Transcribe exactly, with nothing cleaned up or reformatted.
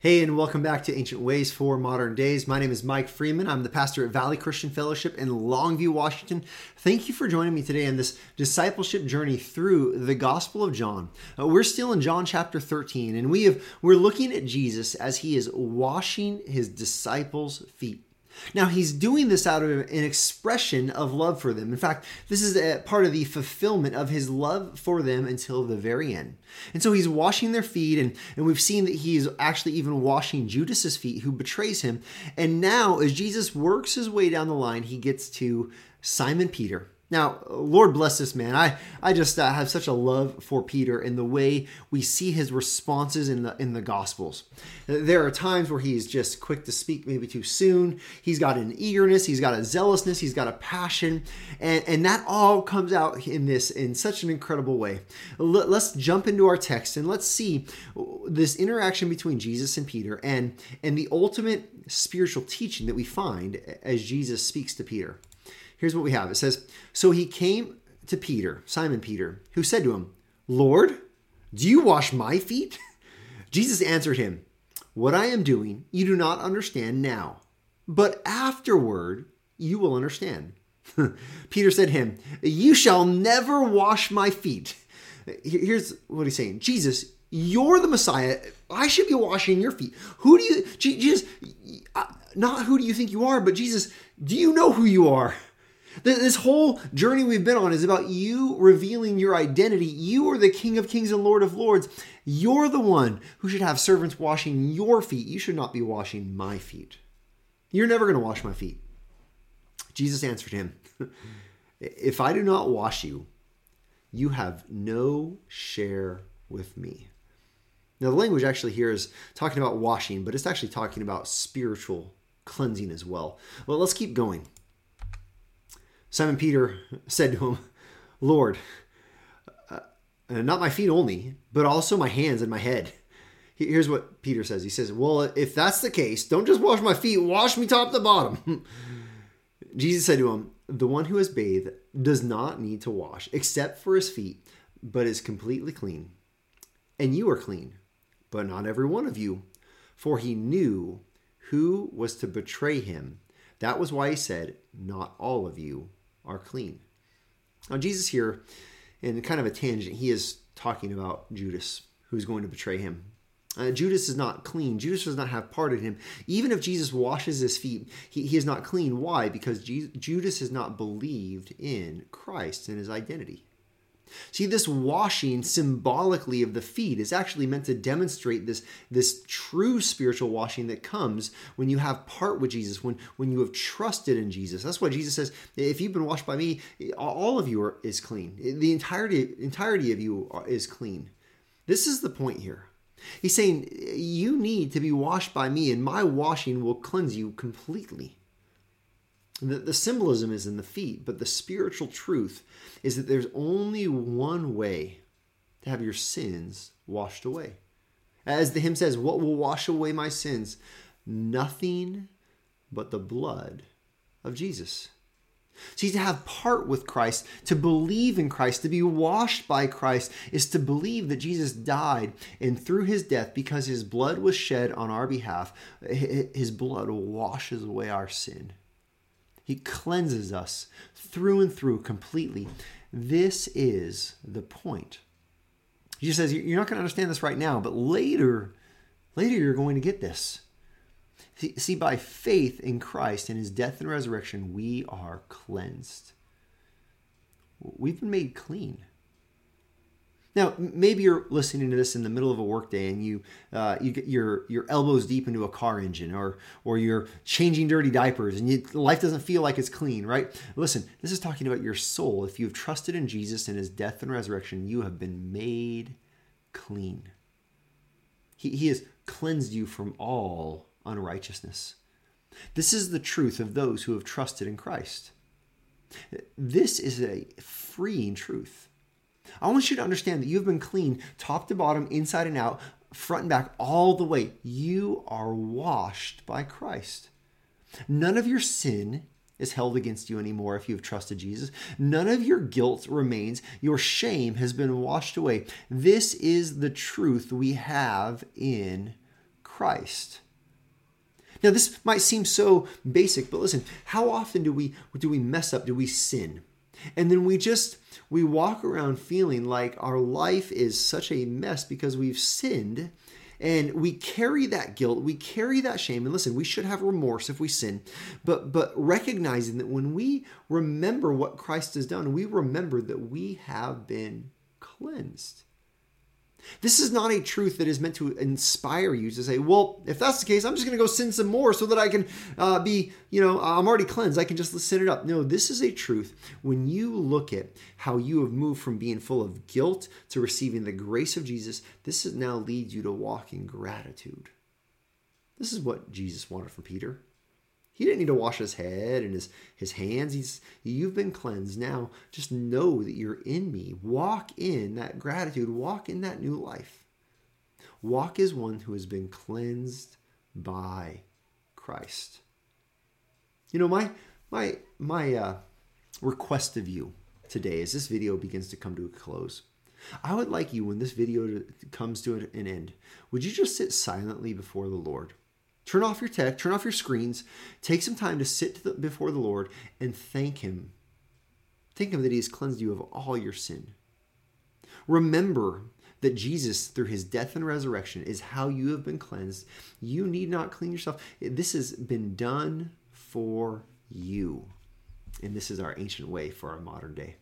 Hey, and welcome back to Ancient Ways for Modern Days. My name is Mike Freeman. I'm the pastor at Valley Christian Fellowship in Longview, Washington. Thank you for joining me today in this discipleship journey through the Gospel of John. Uh, we're still in John chapter thirteen, and we have, we're looking at Jesus as he is washing his disciples' feet. Now, he's doing this out of an expression of love for them. In fact, this is a part of the fulfillment of his love for them until the very end. And so he's washing their feet, and, and we've seen that he is actually even washing Judas's feet, who betrays him. And now, as Jesus works his way down the line, he gets to Simon Peter. Now, Lord bless this man. I, I just uh, have such a love for Peter and the way we see his responses in the in the Gospels. There are times where he's just quick to speak, maybe too soon. He's got an eagerness, he's got a zealousness, he's got a passion, and, and that all comes out in this in such an incredible way. Let, let's jump into our text and let's see this interaction between Jesus and Peter and, and the ultimate spiritual teaching that we find as Jesus speaks to Peter. Here's what we have. It says, so he came to Peter, Simon Peter, who said to him, Lord, do you wash my feet? Jesus answered him, what I am doing, you do not understand now, but afterward you will understand. Peter said to him, you shall never wash my feet. Here's what he's saying. Jesus, you're the Messiah. I should be washing your feet. Who do you, Jesus, not who do you think you are, but Jesus, do you know who you are? This whole journey we've been on is about you revealing your identity. You are the King of Kings and Lord of Lords. You're the one who should have servants washing your feet. You should not be washing my feet. You're never going to wash my feet. Jesus answered him, if I do not wash you, you have no share with me. Now, the language actually here is talking about washing, but it's actually talking about spiritual cleansing as well. Well, let's keep going. Simon Peter said to him, Lord, uh, not my feet only, but also my hands and my head. Here's what Peter says. He says, well, if that's the case, don't just wash my feet, wash me top to bottom. Jesus said to him, the one who is bathed does not need to wash except for his feet, but is completely clean. And you are clean, but not every one of you. For he knew who was to betray him. That was why he said, not all of you are clean. Now, Jesus here, in kind of a tangent, he is talking about Judas, who's going to betray him. Uh, Judas is not clean. Judas does not have part in him. Even if Jesus washes his feet, he, he is not clean. Why? Because Jesus, Judas has not believed in Christ and his identity. See, this washing symbolically of the feet is actually meant to demonstrate this, this true spiritual washing that comes when you have part with Jesus, when, when you have trusted in Jesus. That's why Jesus says, if you've been washed by me, all of you are, is clean. The entirety, entirety of you are, is clean. This is the point here. He's saying, you need to be washed by me, and my washing will cleanse you completely. The, the symbolism is in the feet, but the spiritual truth is that there's only one way to have your sins washed away. As the hymn says, what will wash away my sins? Nothing but the blood of Jesus. See, to have part with Christ, to believe in Christ, to be washed by Christ, is to believe that Jesus died, and through his death, because his blood was shed on our behalf, his blood washes away our sin. He cleanses us through and through completely. This is the point. He says, you're not going to understand this right now, but later, later you're going to get this. See, by faith in Christ and his death and resurrection, we are cleansed. We've been made clean. Now, maybe you're listening to this in the middle of a workday, and you, uh, you get your your elbows deep into a car engine, or or you're changing dirty diapers, and you, life doesn't feel like it's clean, right? Listen, this is talking about your soul. If you've trusted in Jesus and his death and resurrection, you have been made clean. He, he has cleansed you from all unrighteousness. This is the truth of those who have trusted in Christ. This is a freeing truth. I want you to understand that you've been clean top to bottom, inside and out, front and back, all the way. You are washed by Christ. None of your sin is held against you anymore if you've trusted Jesus. None of your guilt remains. Your shame has been washed away. This is the truth we have in Christ. Now, this might seem so basic, but listen, how often do we do we mess up? Do we sin? And then we just, we walk around feeling like our life is such a mess because we've sinned, and we carry that guilt, we carry that shame. And listen, we should have remorse if we sin, but but recognizing that when we remember what Christ has done, we remember that we have been cleansed. This is not a truth that is meant to inspire you to say, well, if that's the case, I'm just going to go sin some more so that I can uh, be, you know, I'm already cleansed. I can just sin it up. No, this is a truth. When you look at how you have moved from being full of guilt to receiving the grace of Jesus, this is now leads you to walk in gratitude. This is what Jesus wanted from Peter. He didn't need to wash his head and his, his hands. He's, you've been cleansed now. Just know that you're in me. Walk in that gratitude. Walk in that new life. Walk as one who has been cleansed by Christ. You know, my my my uh, request of you today as this video begins to come to a close, I would like you, when this video comes to an end, would you just sit silently before the Lord? Turn off your tech, turn off your screens, take some time to sit to the, before the Lord and thank Him. Thank Him that He has cleansed you of all your sin. Remember that Jesus, through His death and resurrection, is how you have been cleansed. You need not clean yourself. This has been done for you. And this is our ancient way for our modern day.